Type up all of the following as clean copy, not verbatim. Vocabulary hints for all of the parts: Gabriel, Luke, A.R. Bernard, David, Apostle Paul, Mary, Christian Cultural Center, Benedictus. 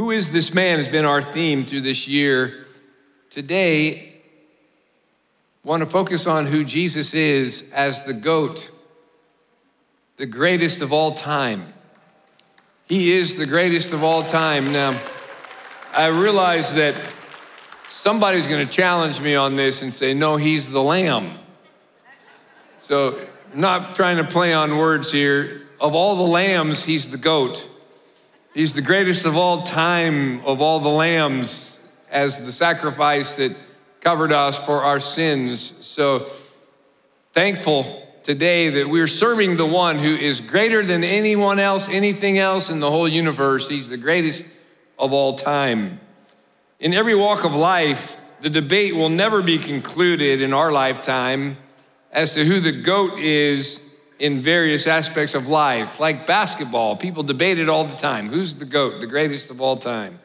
Who is this man has been our theme through this year. Today, I want to focus on who Jesus is as the GOAT, the greatest of all time. He is the greatest of all time. Now, I realize that somebody's going to challenge me on this and say, no, he's the Lamb. So I'm not trying to play on words here. Of all the lambs, he's the GOAT. He's the greatest of all time, of all the lambs, as the sacrifice that covered us for our sins. So thankful today that we're serving the one who is greater than anyone else, anything else in the whole universe. He's the greatest of all time. In every walk of life, the debate will never be concluded in our lifetime as to who the GOAT is in various aspects of life. Like basketball, people debate it all the time. Who's the GOAT, the greatest of all time?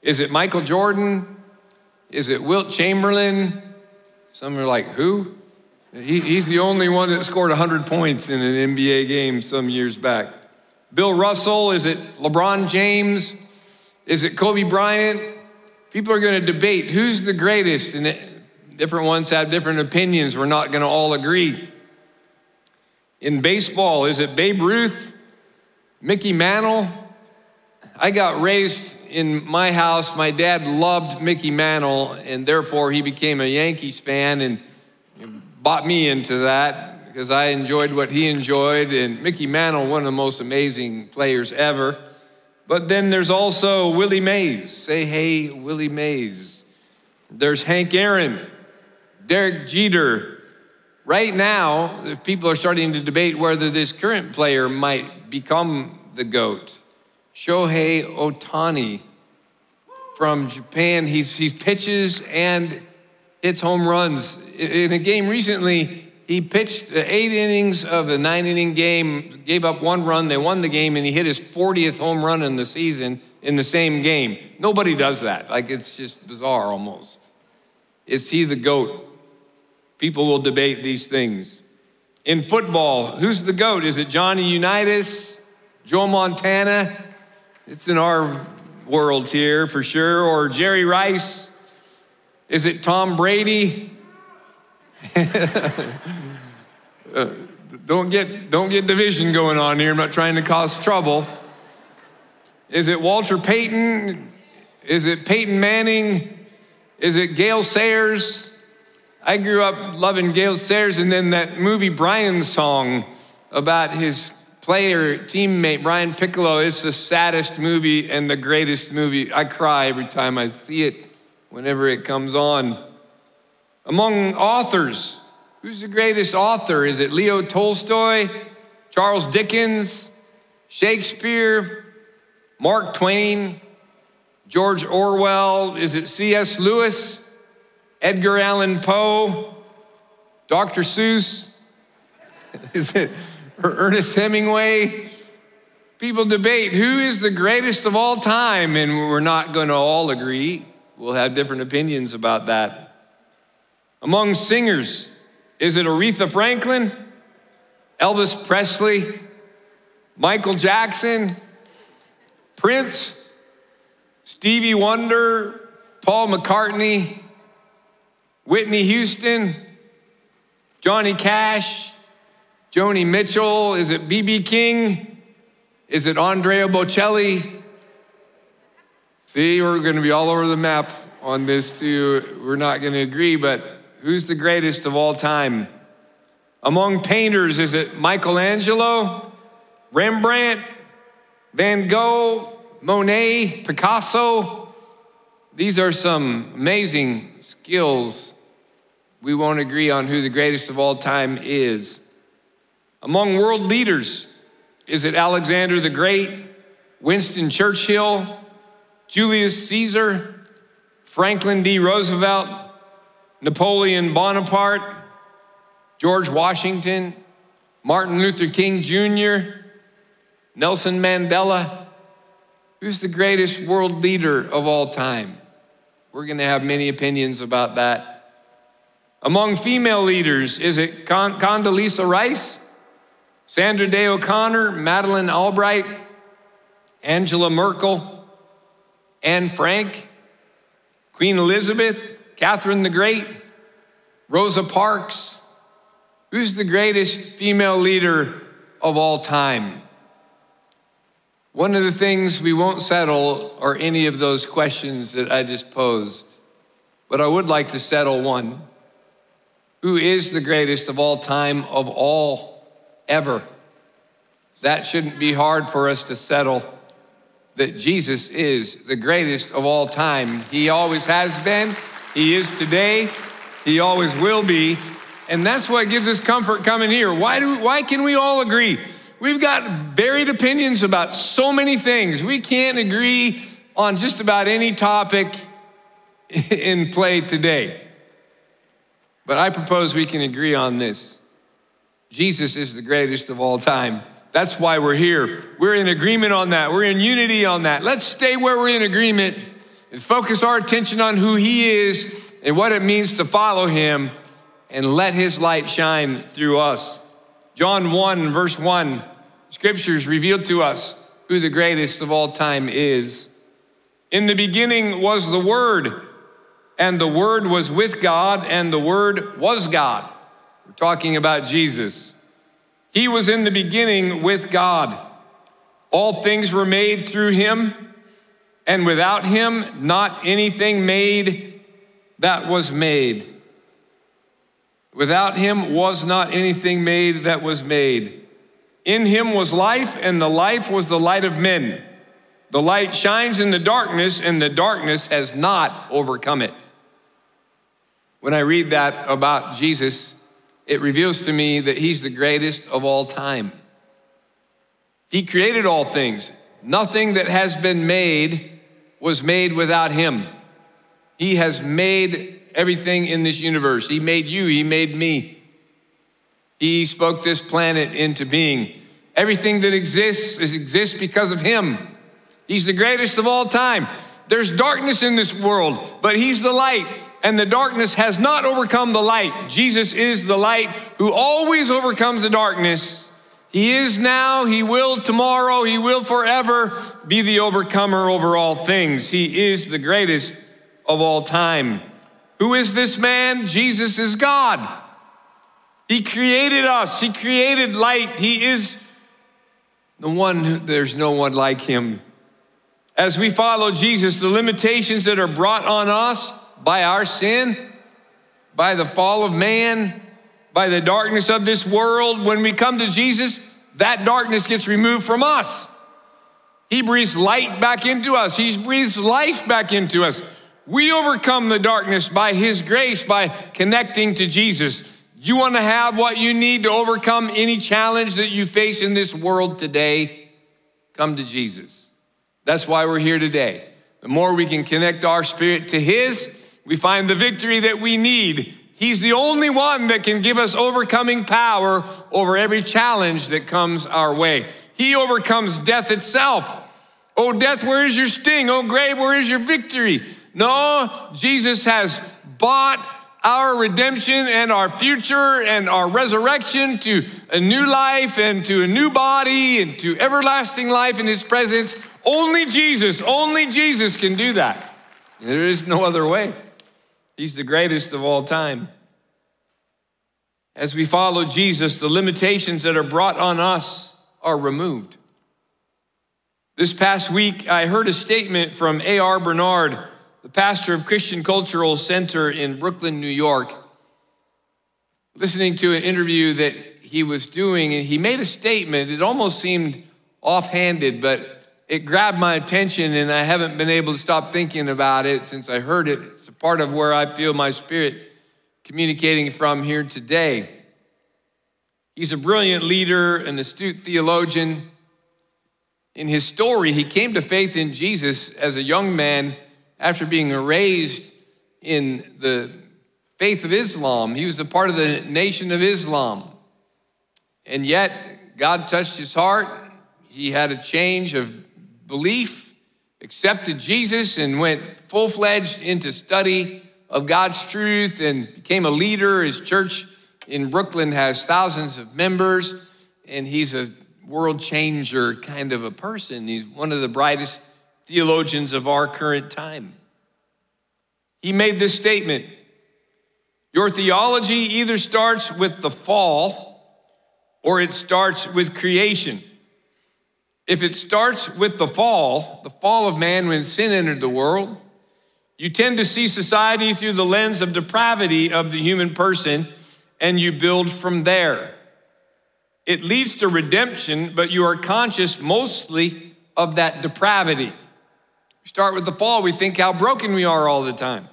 Is it Michael Jordan? Is it Wilt Chamberlain? Some are like, who? He's the only one that scored 100 points in an NBA game some years back. Bill Russell, is it LeBron James? Is it Kobe Bryant? People are gonna debate who's the greatest, and different ones have different opinions. We're not gonna all agree. In baseball, is it Babe Ruth? Mickey Mantle? I got raised in my house. My dad loved Mickey Mantle, and therefore he became a Yankees fan and bought me into that because I enjoyed what he enjoyed. And Mickey Mantle, one of the most amazing players ever. But then there's also Willie Mays. Say, hey, Willie Mays. There's Hank Aaron, Derek Jeter. Right now, people are starting to debate whether this current player might become the GOAT. Shohei Ohtani from Japan. He pitches and hits home runs. In a game recently, he pitched 8 innings of a 9-inning game, gave up 1 run, they won the game, and he hit his 40th home run in the season in the same game. Nobody does that. Like, it's just bizarre almost. Is he the GOAT? People will debate these things. In football, who's the GOAT? Is it Johnny Unitas, Joe Montana? It's in our world here for sure. Or Jerry Rice. Is it Tom Brady? Don't get division going on here. I'm not trying to cause trouble. Is it Walter Payton? Is it Peyton Manning? Is it Gale Sayers? I grew up loving Gale Sayers, and then that movie Brian's Song about his player, teammate, Brian Piccolo. It's the saddest movie and the greatest movie. I cry every time I see it, whenever it comes on. Among authors, who's the greatest author? Is it Leo Tolstoy, Charles Dickens, Shakespeare, Mark Twain, George Orwell? Is it C.S. Lewis, Edgar Allan Poe, Dr. Seuss? Is it Ernest Hemingway? People debate who is the greatest of all time, and we're not going to all agree. We'll have different opinions about that. Among singers, is it Aretha Franklin, Elvis Presley, Michael Jackson, Prince, Stevie Wonder, Paul McCartney, Whitney Houston, Johnny Cash, Joni Mitchell? Is it B.B. King? Is it Andrea Bocelli? See, we're gonna be all over the map on this too. We're not gonna agree, but who's the greatest of all time? Among painters, is it Michelangelo, Rembrandt, Van Gogh, Monet, Picasso? These are some amazing skills. We won't agree on who the greatest of all time is. Among world leaders, is it Alexander the Great, Winston Churchill, Julius Caesar, Franklin D. Roosevelt, Napoleon Bonaparte, George Washington, Martin Luther King Jr., Nelson Mandela? Who's the greatest world leader of all time? We're gonna have many opinions about that. Among female leaders, is it Condoleezza Rice, Sandra Day O'Connor, Madeleine Albright, Angela Merkel, Anne Frank, Queen Elizabeth, Catherine the Great, Rosa Parks. Who's the greatest female leader of all time? One of the things we won't settle are any of those questions that I just posed, but I would like to settle one. Who is the greatest of all time, of all ever? That shouldn't be hard for us to settle, that Jesus is the greatest of all time. He always has been, he is today, he always will be, and that's what gives us comfort coming here. Why can we all agree? We've got varied opinions about so many things. We can't agree on just about any topic in play today. But I propose we can agree on this. Jesus is the greatest of all time. That's why we're here. We're in agreement on that. We're in unity on that. Let's stay where we're in agreement and focus our attention on who he is and what it means to follow him and let his light shine through us. John 1, verse 1, scriptures reveal to us who the greatest of all time is. In the beginning was the Word, and the Word was with God, and the Word was God. We're talking about Jesus. He was in the beginning with God. All things were made through him, and without him, not anything made that was made. Without him was not anything made that was made. In him was life, and the life was the light of men. The light shines in the darkness, and the darkness has not overcome it. When I read that about Jesus, it reveals to me that he's the greatest of all time. He created all things. Nothing that has been made was made without him. He has made everything in this universe. He made you, he made me. He spoke this planet into being. Everything that exists because of him. He's the greatest of all time. There's darkness in this world, but he's the light, and the darkness has not overcome the light. Jesus is the light who always overcomes the darkness. He is now, he will tomorrow, he will forever be the overcomer over all things. He is the greatest of all time. Who is this man? Jesus is God. He created us. He created light. He is the one there's no one like him. As we follow Jesus, the limitations that are brought on us by our sin, by the fall of man, by the darkness of this world, when we come to Jesus, that darkness gets removed from us. He breathes light back into us. He breathes life back into us. We overcome the darkness by his grace, by connecting to Jesus. You want to have what you need to overcome any challenge that you face in this world today? Come to Jesus. That's why we're here today. The more we can connect our spirit to his, we find the victory that we need. He's the only one that can give us overcoming power over every challenge that comes our way. He overcomes death itself. Oh, death, where is your sting? Oh, grave, where is your victory? No, Jesus has bought our redemption and our future and our resurrection to a new life and to a new body and to everlasting life in his presence. Only Jesus can do that. There is no other way. He's the greatest of all time. As we follow Jesus, the limitations that are brought on us are removed. This past week, I heard a statement from A.R. Bernard, the pastor of Christian Cultural Center in Brooklyn, New York, listening to an interview that he was doing, and he made a statement. It almost seemed offhanded, but it grabbed my attention, and I haven't been able to stop thinking about it since I heard it. It's a part of where I feel my spirit communicating from here today. He's a brilliant leader, an astute theologian. In his story, he came to faith in Jesus as a young man. After being raised in the faith of Islam, he was a part of the Nation of Islam. And yet, God touched his heart. He had a change of belief, accepted Jesus, and went full-fledged into study of God's truth and became a leader. His church in Brooklyn has thousands of members, and he's a world changer kind of a person. He's one of the brightest theologians of our current time. He made this statement: your theology either starts with the fall or it starts with creation. If it starts with the fall of man when sin entered the world, you tend to see society through the lens of depravity of the human person, and you build from there. It leads to redemption, but you are conscious mostly of that depravity. We start with the fall, we think how broken we are all the time.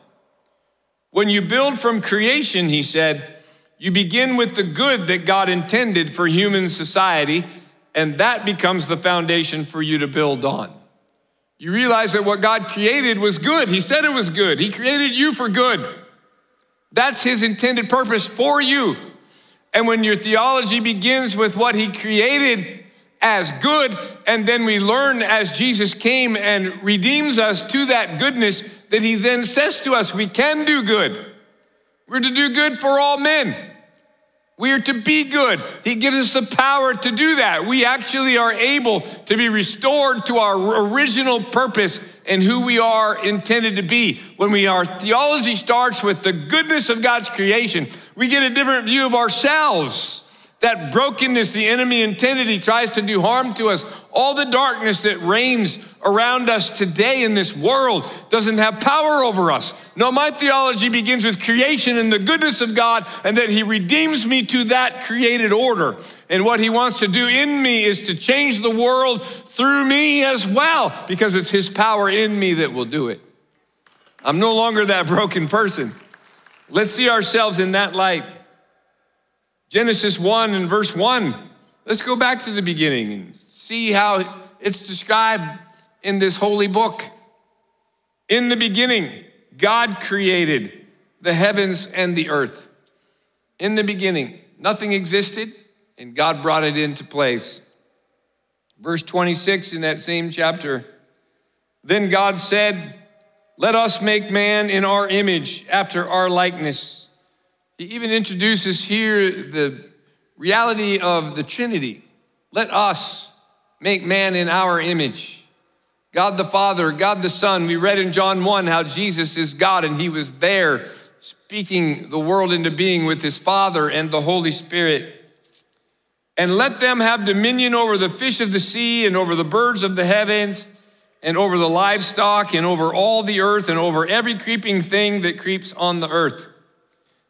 When you build from creation, he said, you begin with the good that God intended for human society, and that becomes the foundation for you to build on. You realize that what God created was good. He said it was good. He created you for good. That's his intended purpose for you. And when your theology begins with what he created as good, and then we learn as Jesus came and redeems us to that goodness, that he then says to us, we can do good. We're to do good for all men. We are to be good. He gives us the power to do that. We actually are able to be restored to our original purpose and who we are intended to be. When our theology starts with the goodness of God's creation, we get a different view of ourselves. That brokenness the enemy intended, he tries to do harm to us. All the darkness that reigns around us today in this world doesn't have power over us. No, my theology begins with creation and the goodness of God, and that he redeems me to that created order. And what he wants to do in me is to change the world through me as well, because it's his power in me that will do it. I'm no longer that broken person. Let's see ourselves in that light. Genesis 1 and verse 1. Let's go back to the beginning and see how it's described in this holy book. In the beginning, God created the heavens and the earth. In the beginning, nothing existed, and God brought it into place. Verse 26 in that same chapter. Then God said, "Let us make man in our image, after our likeness." He even introduces here the reality of the Trinity. Let us make man in our image. God the Father, God the Son. We read in John 1 how Jesus is God, and he was there speaking the world into being with his Father and the Holy Spirit. And let them have dominion over the fish of the sea and over the birds of the heavens and over the livestock and over all the earth and over every creeping thing that creeps on the earth.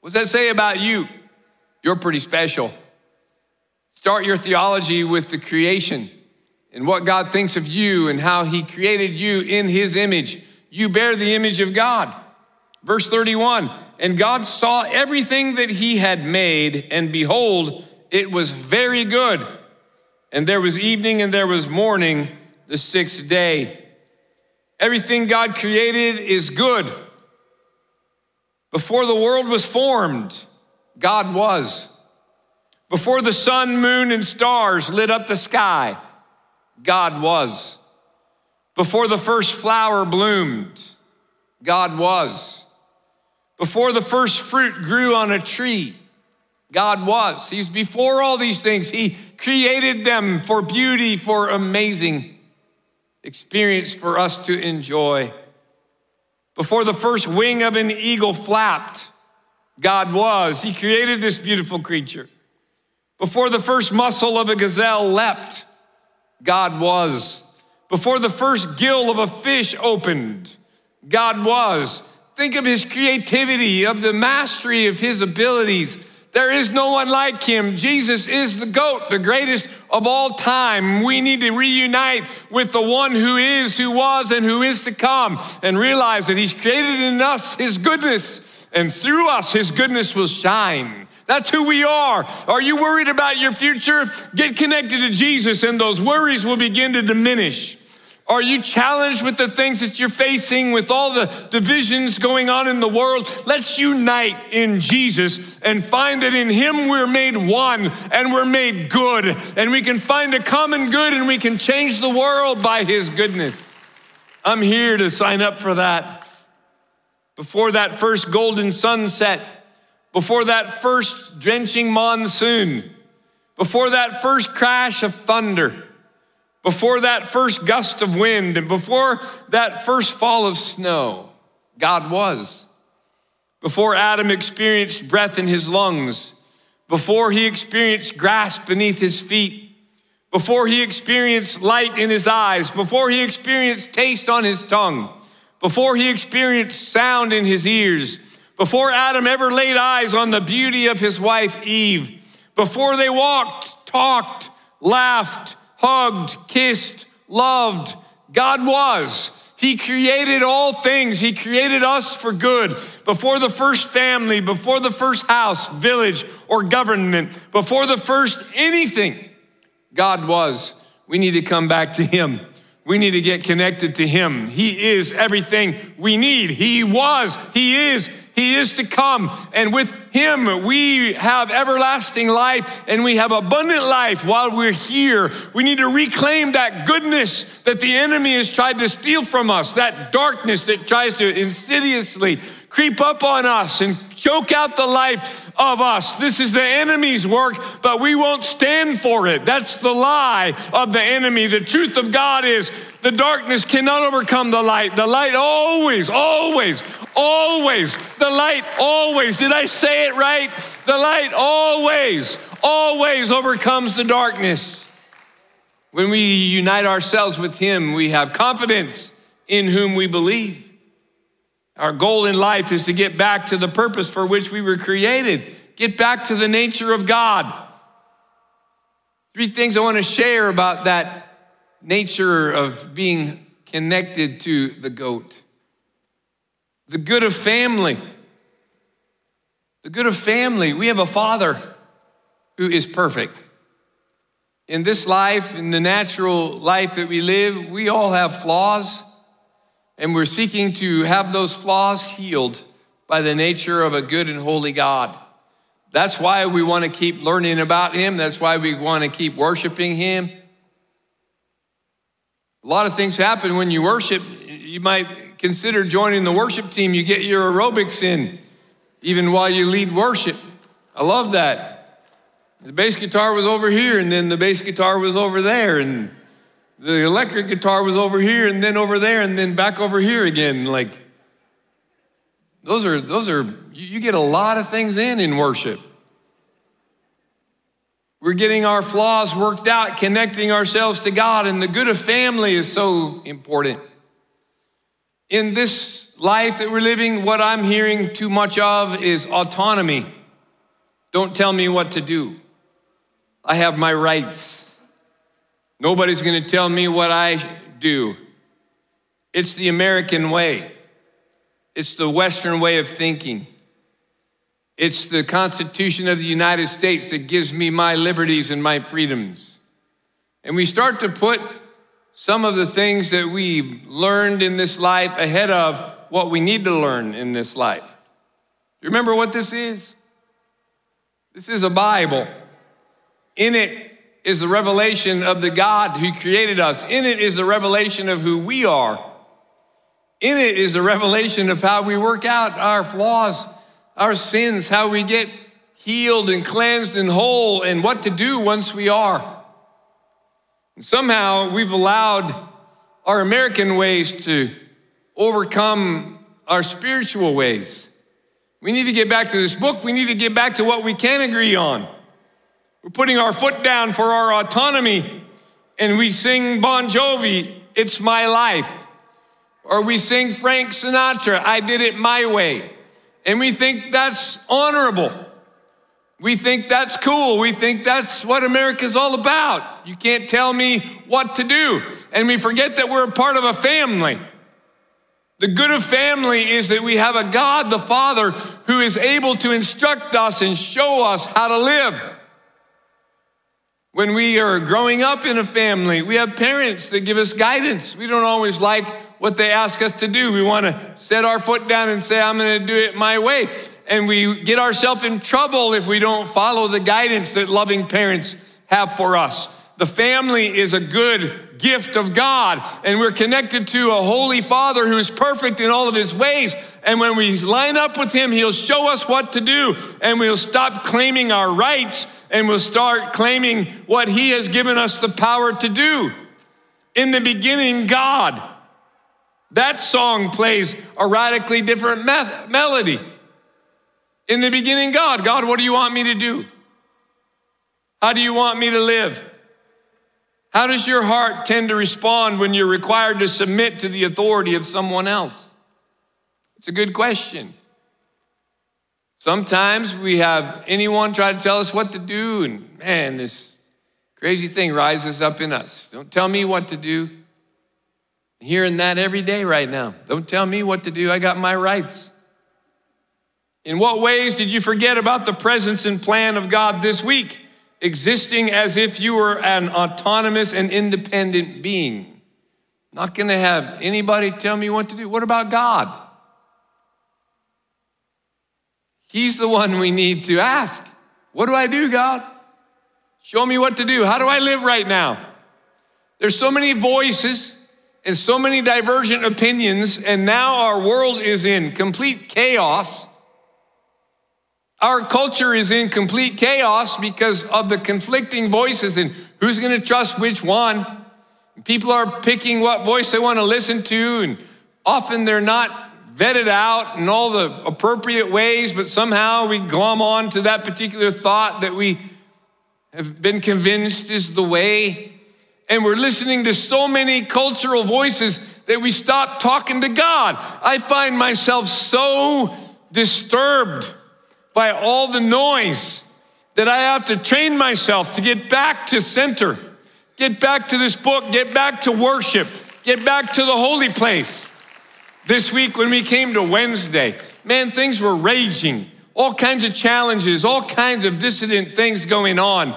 What does that say about you? You're pretty special. Start your theology with the creation and what God thinks of you and how he created you in his image. You bear the image of God. Verse 31, and God saw everything that he had made, and behold, it was very good. And there was evening and there was morning, the sixth day. Everything God created is good. Before the world was formed, God was. Before the sun, moon, and stars lit up the sky, God was. Before the first flower bloomed, God was. Before the first fruit grew on a tree, God was. He's before all these things. He created them for beauty, for amazing experience for us to enjoy. Before the first wing of an eagle flapped, God was. He created this beautiful creature. Before the first muscle of a gazelle leapt, God was. Before the first gill of a fish opened, God was. Think of his creativity, of the mastery of his abilities. There is no one like him. Jesus is the GOAT, the greatest of all time. We need to reunite with the one who is, who was, and who is to come, and realize that he's created in us his goodness, and through us his goodness will shine. That's who we are. Are you worried about your future? Get connected to Jesus, and those worries will begin to diminish. Are you challenged with the things that you're facing, with all the divisions going on in the world? Let's unite in Jesus and find that in him we're made one and we're made good, and we can find a common good and we can change the world by his goodness. I'm here to sign up for that. Before that first golden sunset, before that first drenching monsoon, before that first crash of thunder, before that first gust of wind, and before that first fall of snow, God was. Before Adam experienced breath in his lungs, before he experienced grass beneath his feet, before he experienced light in his eyes, before he experienced taste on his tongue, before he experienced sound in his ears, before Adam ever laid eyes on the beauty of his wife Eve, before they walked, talked, laughed, hugged, kissed, loved, God was. He created all things. He created us for good. Before the first family, before the first house, village, or government, before the first anything, God was. We need to come back to him. We need to get connected to him. He is everything we need. He was, he is. He is to come, and with him we have everlasting life, and we have abundant life while we're here. We need to reclaim that goodness that the enemy has tried to steal from us, that darkness that tries to insidiously creep up on us and choke out the life of us. This is the enemy's work, but we won't stand for it. That's the lie of the enemy. The truth of God is the darkness cannot overcome the light. The light always, always, always, the light always, did I say it right? The light always, always overcomes the darkness. When we unite ourselves with him, we have confidence in whom we believe. Our goal in life is to get back to the purpose for which we were created, get back to the nature of God. Three things I want to share about that nature of being connected to the goat. The good of family. The good of family. We have a father who is perfect. In this life, in the natural life that we live, we all have flaws, and we're seeking to have those flaws healed by the nature of a good and holy God. That's why we want to keep learning about him. That's why we want to keep worshiping him. A lot of things happen when you worship. You might consider joining the worship team. You get your aerobics in, even while you lead worship. I love that. The bass guitar was over here, and then the bass guitar was over there, and the electric guitar was over here, and then over there, and then back over here again. Like, those are you get a lot of things in worship. We're getting our flaws worked out, connecting ourselves to God, and the good of family is so important. In this life that we're living, what I'm hearing too much of is autonomy. Don't tell me what to do. I have my rights. Nobody's going to tell me what I do. It's the American way. It's the Western way of thinking. It's the Constitution of the United States that gives me my liberties and my freedoms. And we start to put some of the things that we've learned in this life ahead of what we need to learn in this life. You remember what this is? This is a Bible. In it is the revelation of the God who created us. In it is the revelation of who we are. In it is the revelation of how we work out our flaws, our sins, how we get healed and cleansed and whole, and what to do once we are. And somehow we've allowed our American ways to overcome our spiritual ways. We need to get back to this book. We need to get back to what we can agree on. We're putting our foot down for our autonomy, and we sing Bon Jovi, "It's My Life." Or we sing Frank Sinatra, "I Did It My Way." And we think that's honorable. We think that's cool. We think that's what America's all about. You can't tell me what to do. And we forget that we're a part of a family. The good of family is that we have a God, the Father, who is able to instruct us and show us how to live. When we are growing up in a family, we have parents that give us guidance. We don't always like what they ask us to do. We want to set our foot down and say, I'm going to do it my way. And we get ourselves in trouble if we don't follow the guidance that loving parents have for us. The family is a good gift of God, and we're connected to a holy Father who is perfect in all of his ways. And when we line up with him, he'll show us what to do, and we'll stop claiming our rights, and we'll start claiming what he has given us the power to do. In the beginning, God. That song plays a radically different melody. In the beginning, God. God, what do you want me to do? How do you want me to live? How does your heart tend to respond when you're required to submit to the authority of someone else? It's a good question. Sometimes we have anyone try to tell us what to do, and man, this crazy thing rises up in us. Don't tell me what to do. I'm hearing that every day right now. Don't tell me what to do. I got my rights. In what ways did you forget about the presence and plan of God this week? Existing as if you were an autonomous and independent being. Not gonna have anybody tell me what to do. What about God? He's the one we need to ask. What do I do, God? Show me what to do. How do I live right now? There's so many voices and so many divergent opinions, and now our world is in complete chaos. Our culture is in complete chaos because of the conflicting voices and who's going to trust which one. People are picking what voice they want to listen to, and often they're not vetted out in all the appropriate ways, but somehow we glom on to that particular thought that we have been convinced is the way. And we're listening to so many cultural voices that we stop talking to God. I find myself so disturbed by all the noise that I have to train myself to get back to center, get back to this book, get back to worship, get back to the holy place. This week when we came to Wednesday, man, things were raging, all kinds of challenges, all kinds of dissident things going on.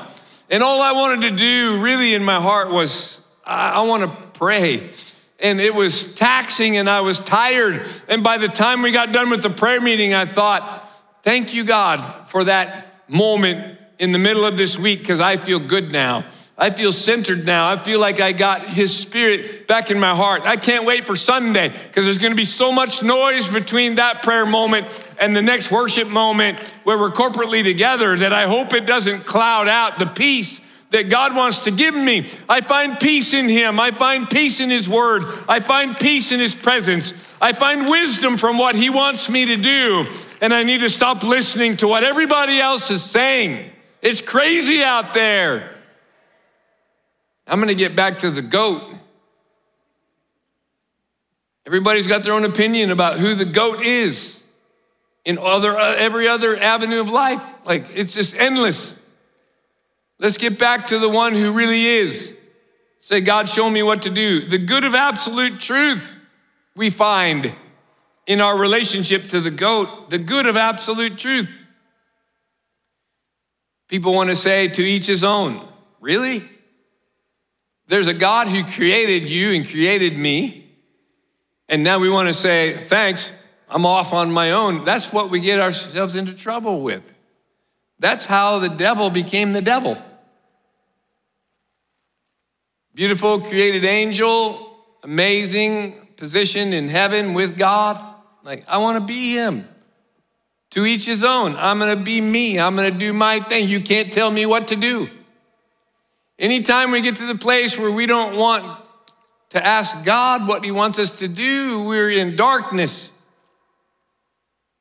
And all I wanted to do really in my heart was, I want to pray. And it was taxing and I was tired. And by the time we got done with the prayer meeting, I thought, thank you, God, for that moment in the middle of this week, because I feel good now. I feel centered now. I feel like I got his spirit back in my heart. I can't wait for Sunday, because there's going to be so much noise between that prayer moment and the next worship moment where we're corporately together that I hope it doesn't cloud out the peace that God wants to give me. I find peace in him. I find peace in his word. I find peace in his presence. I find wisdom from what he wants me to do. And I need to stop listening to what everybody else is saying. It's crazy out there. I'm going to get back to the goat. Everybody's got their own opinion about who the goat is in every other avenue of life. Like, it's just endless. Let's get back to the one who really is. Say, God, show me what to do. The good of absolute truth we find in our relationship to the goat, the good of absolute truth. People want to say to each his own. Really? There's a God who created you and created me, and now we want to say, thanks, I'm off on my own. That's what we get ourselves into trouble with. That's how the devil became the devil. Beautiful created angel, amazing position in heaven with God. Like, I want to be him. To each his own. I'm going to be me. I'm going to do my thing. You can't tell me what to do. Anytime we get to the place where we don't want to ask God what he wants us to do, we're in darkness.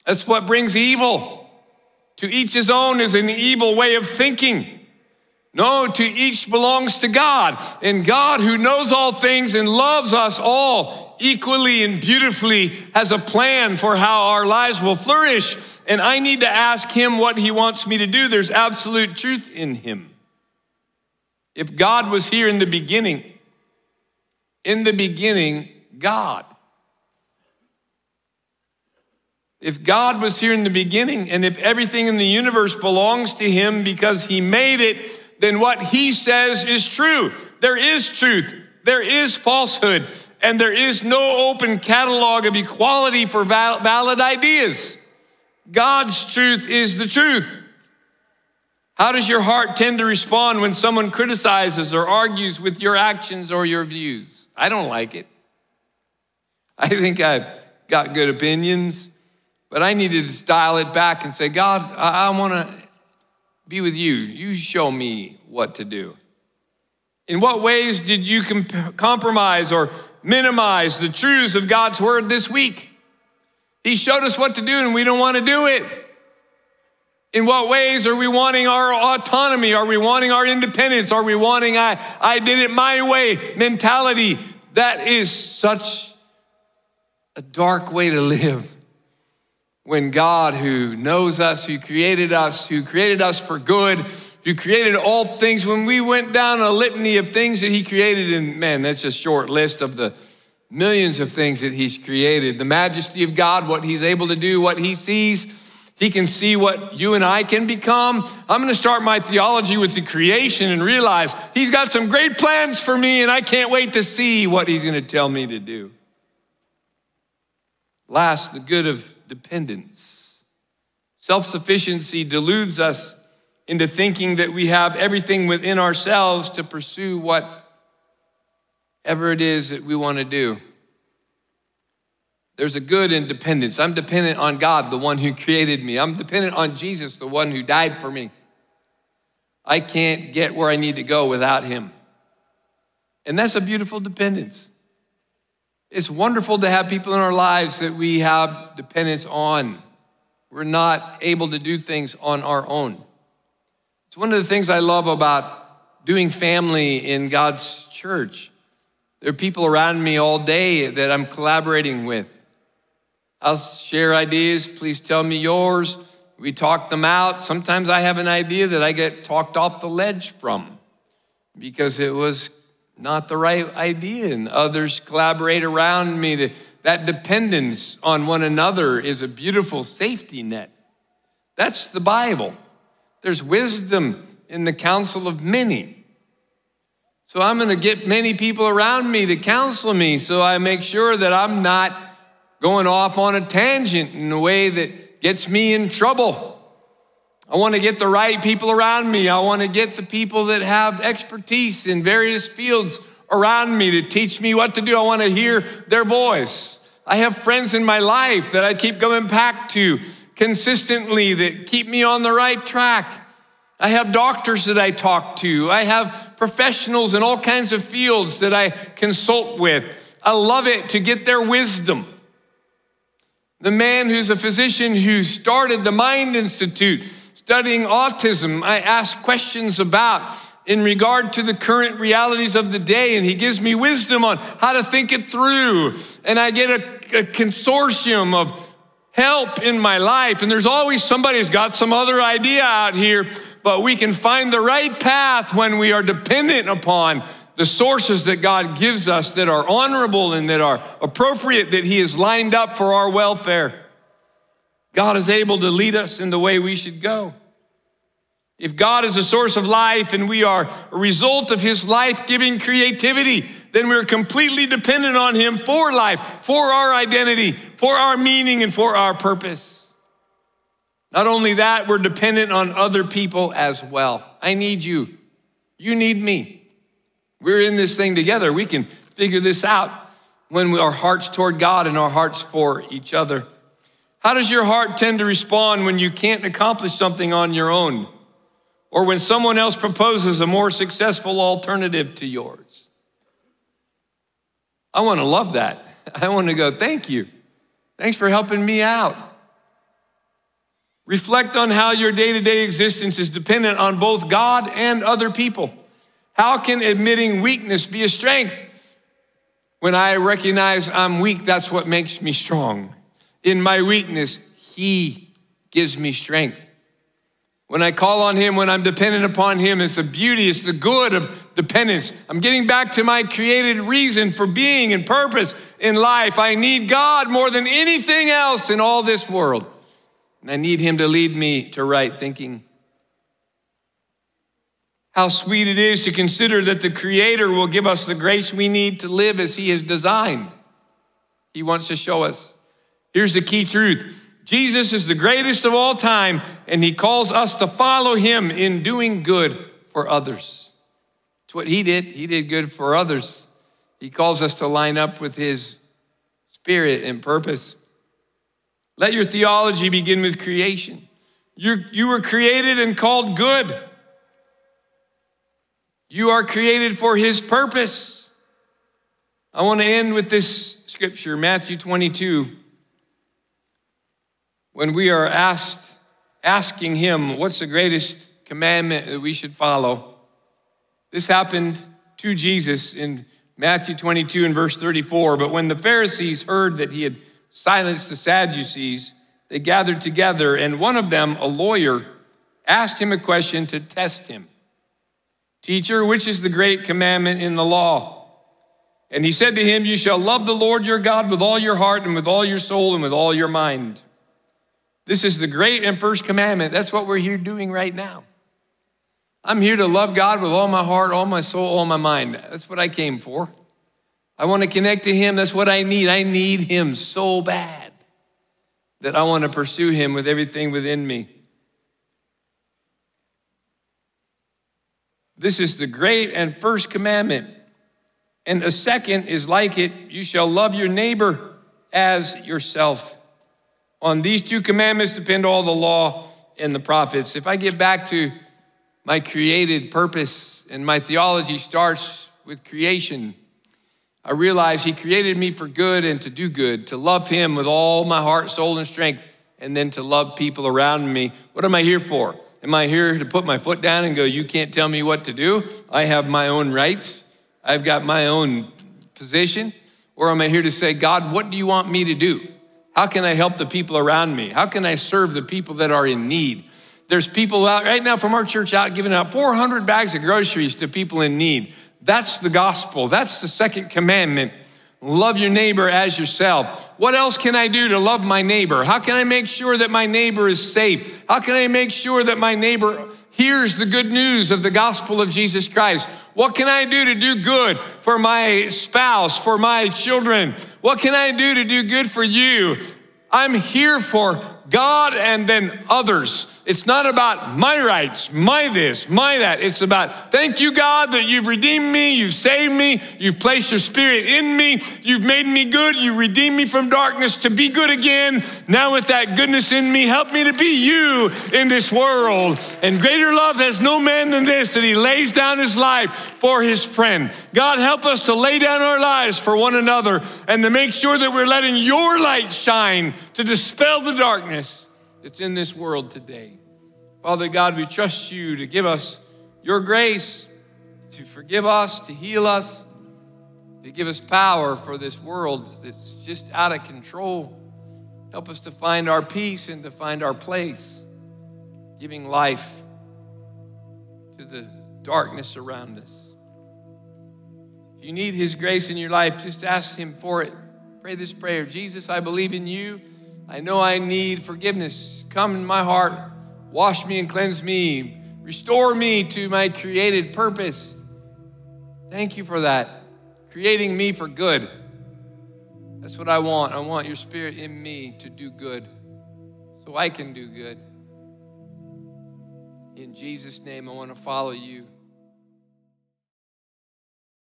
That's what brings evil. To each his own is an evil way of thinking. No, to each belongs to God. And God, who knows all things and loves us all equally and beautifully, has a plan for how our lives will flourish, and I need to ask him what he wants me to do. There's absolute truth in him. If God was here in the beginning, God. If God was here in the beginning, and if everything in the universe belongs to him because he made it, then what he says is true. There is truth, there is falsehood, and there is no open catalog of equality for valid ideas. God's truth is the truth. How does your heart tend to respond when someone criticizes or argues with your actions or your views? I don't like it. I think I've got good opinions, but I needed to dial it back and say, God, I want to be with you. You show me what to do. In what ways did you compromise or minimize the truths of God's word this week? He showed us what to do and we don't want to do it. In what ways are we wanting our autonomy? Are we wanting our independence? Are we wanting I did it my way mentality? That is such a dark way to live when God, who knows us, who created us for good, who created all things, when we went down a litany of things that he created, and man, that's a short list of the millions of things that he's created. The majesty of God, what he's able to do, what he sees. He can see what you and I can become. I'm gonna start my theology with the creation and realize he's got some great plans for me and I can't wait to see what he's gonna tell me to do. Last, the good of dependence. Self-sufficiency deludes us into thinking that we have everything within ourselves to pursue whatever it is that we wanna do. There's a good in dependence. I'm dependent on God, the one who created me. I'm dependent on Jesus, the one who died for me. I can't get where I need to go without him. And that's a beautiful dependence. It's wonderful to have people in our lives that we have dependence on. We're not able to do things on our own. It's one of the things I love about doing family in God's church. There are people around me all day that I'm collaborating with. I'll share ideas, please tell me yours. We talk them out. Sometimes I have an idea that I get talked off the ledge from because it was not the right idea, and others collaborate around me. That dependence on one another is a beautiful safety net. That's the Bible. There's wisdom in the counsel of many. So I'm gonna get many people around me to counsel me so I make sure that I'm not going off on a tangent in a way that gets me in trouble. I wanna get the right people around me. I wanna get the people that have expertise in various fields around me to teach me what to do. I wanna hear their voice. I have friends in my life that I keep going back to consistently that keep me on the right track. I have doctors that I talk to. I have professionals in all kinds of fields that I consult with. I love it to get their wisdom. The man who's a physician who started the Mind Institute studying autism, I ask questions about in regard to the current realities of the day, and he gives me wisdom on how to think it through. And I get a consortium of help in my life, and there's always somebody who's got some other idea out here, but we can find the right path when we are dependent upon the sources that God gives us that are honorable and that are appropriate, that he has lined up for our welfare. God is able to lead us in the way we should go. If God is a source of life and we are a result of his life-giving creativity, then we're completely dependent on him for life, for our identity, for our meaning, and for our purpose. Not only that, we're dependent on other people as well. I need you. You need me. We're in this thing together. We can figure this out when our hearts toward God and our hearts for each other. How does your heart tend to respond when you can't accomplish something on your own, or when someone else proposes a more successful alternative to yours? I want to love that. I want to go, thank you. Thanks for helping me out. Reflect on how your day-to-day existence is dependent on both God and other people. How can admitting weakness be a strength? When I recognize I'm weak, that's what makes me strong. In my weakness, he gives me strength. When I call on him, when I'm dependent upon him, it's the beauty, it's the good of dependence. I'm getting back to my created reason for being and purpose in life. I need God more than anything else in all this world. And I need him to lead me to right thinking. How sweet it is to consider that the Creator will give us the grace we need to live as He has designed. He wants to show us. Here's the key truth. Jesus is the greatest of all time, and He calls us to follow Him in doing good for others. It's what He did. He did good for others. He calls us to line up with His spirit and purpose. Let your theology begin with creation. You were created and called good. You are created for His purpose. I want to end with this scripture, Matthew 22. When we are asking Him, what's the greatest commandment that we should follow? This happened to Jesus in Matthew 22 and verse 34. But when the Pharisees heard that He had silenced the Sadducees, they gathered together, and one of them, a lawyer, asked Him a question to test Him. Teacher, which is the great commandment in the law? And He said to him, you shall love the Lord your God with all your heart and with all your soul and with all your mind. This is the great and first commandment. That's what we're here doing right now. I'm here to love God with all my heart, all my soul, all my mind. That's what I came for. I want to connect to Him. That's what I need. I need Him so bad that I want to pursue Him with everything within me. This is the great and first commandment. And a second is like it. You shall love your neighbor as yourself. On these two commandments depend all the law and the prophets. If I get back to my created purpose and my theology starts with creation, I realize He created me for good and to do good, to love Him with all my heart, soul, and strength, and then to love people around me. What am I here for? Am I here to put my foot down and go, you can't tell me what to do? I have my own rights. I've got my own position. Or am I here to say, God, what do you want me to do? How can I help the people around me? How can I serve the people that are in need? There's people out right now from our church out giving out 400 bags of groceries to people in need. That's the gospel. That's the second commandment. Love your neighbor as yourself. What else can I do to love my neighbor? How can I make sure that my neighbor is safe? How can I make sure that my neighbor hears the good news of the gospel of Jesus Christ? What can I do to do good for my spouse, for my children? What can I do to do good for you? I'm here for God and then others. It's not about my rights, my this, my that. It's about, thank you, God, that you've redeemed me, you've saved me, you've placed your spirit in me, you've made me good, you redeemed me from darkness to be good again. Now with that goodness in me, help me to be you in this world. And greater love has no man than this, that he lays down his life for his friend. God, help us to lay down our lives for one another and to make sure that we're letting your light shine to dispel the darkness that's in this world today. Father God, we trust you to give us your grace, to forgive us, to heal us, to give us power for this world that's just out of control. Help us to find our peace and to find our place, giving life to the darkness around us. If you need His grace in your life, just ask Him for it. Pray this prayer. Jesus, I believe in you. I know I need forgiveness. Come in my heart, wash me and cleanse me. Restore me to my created purpose. Thank you for that. Creating me for good. That's what I want. I want your spirit in me to do good so I can do good. In Jesus' name, I want to follow you.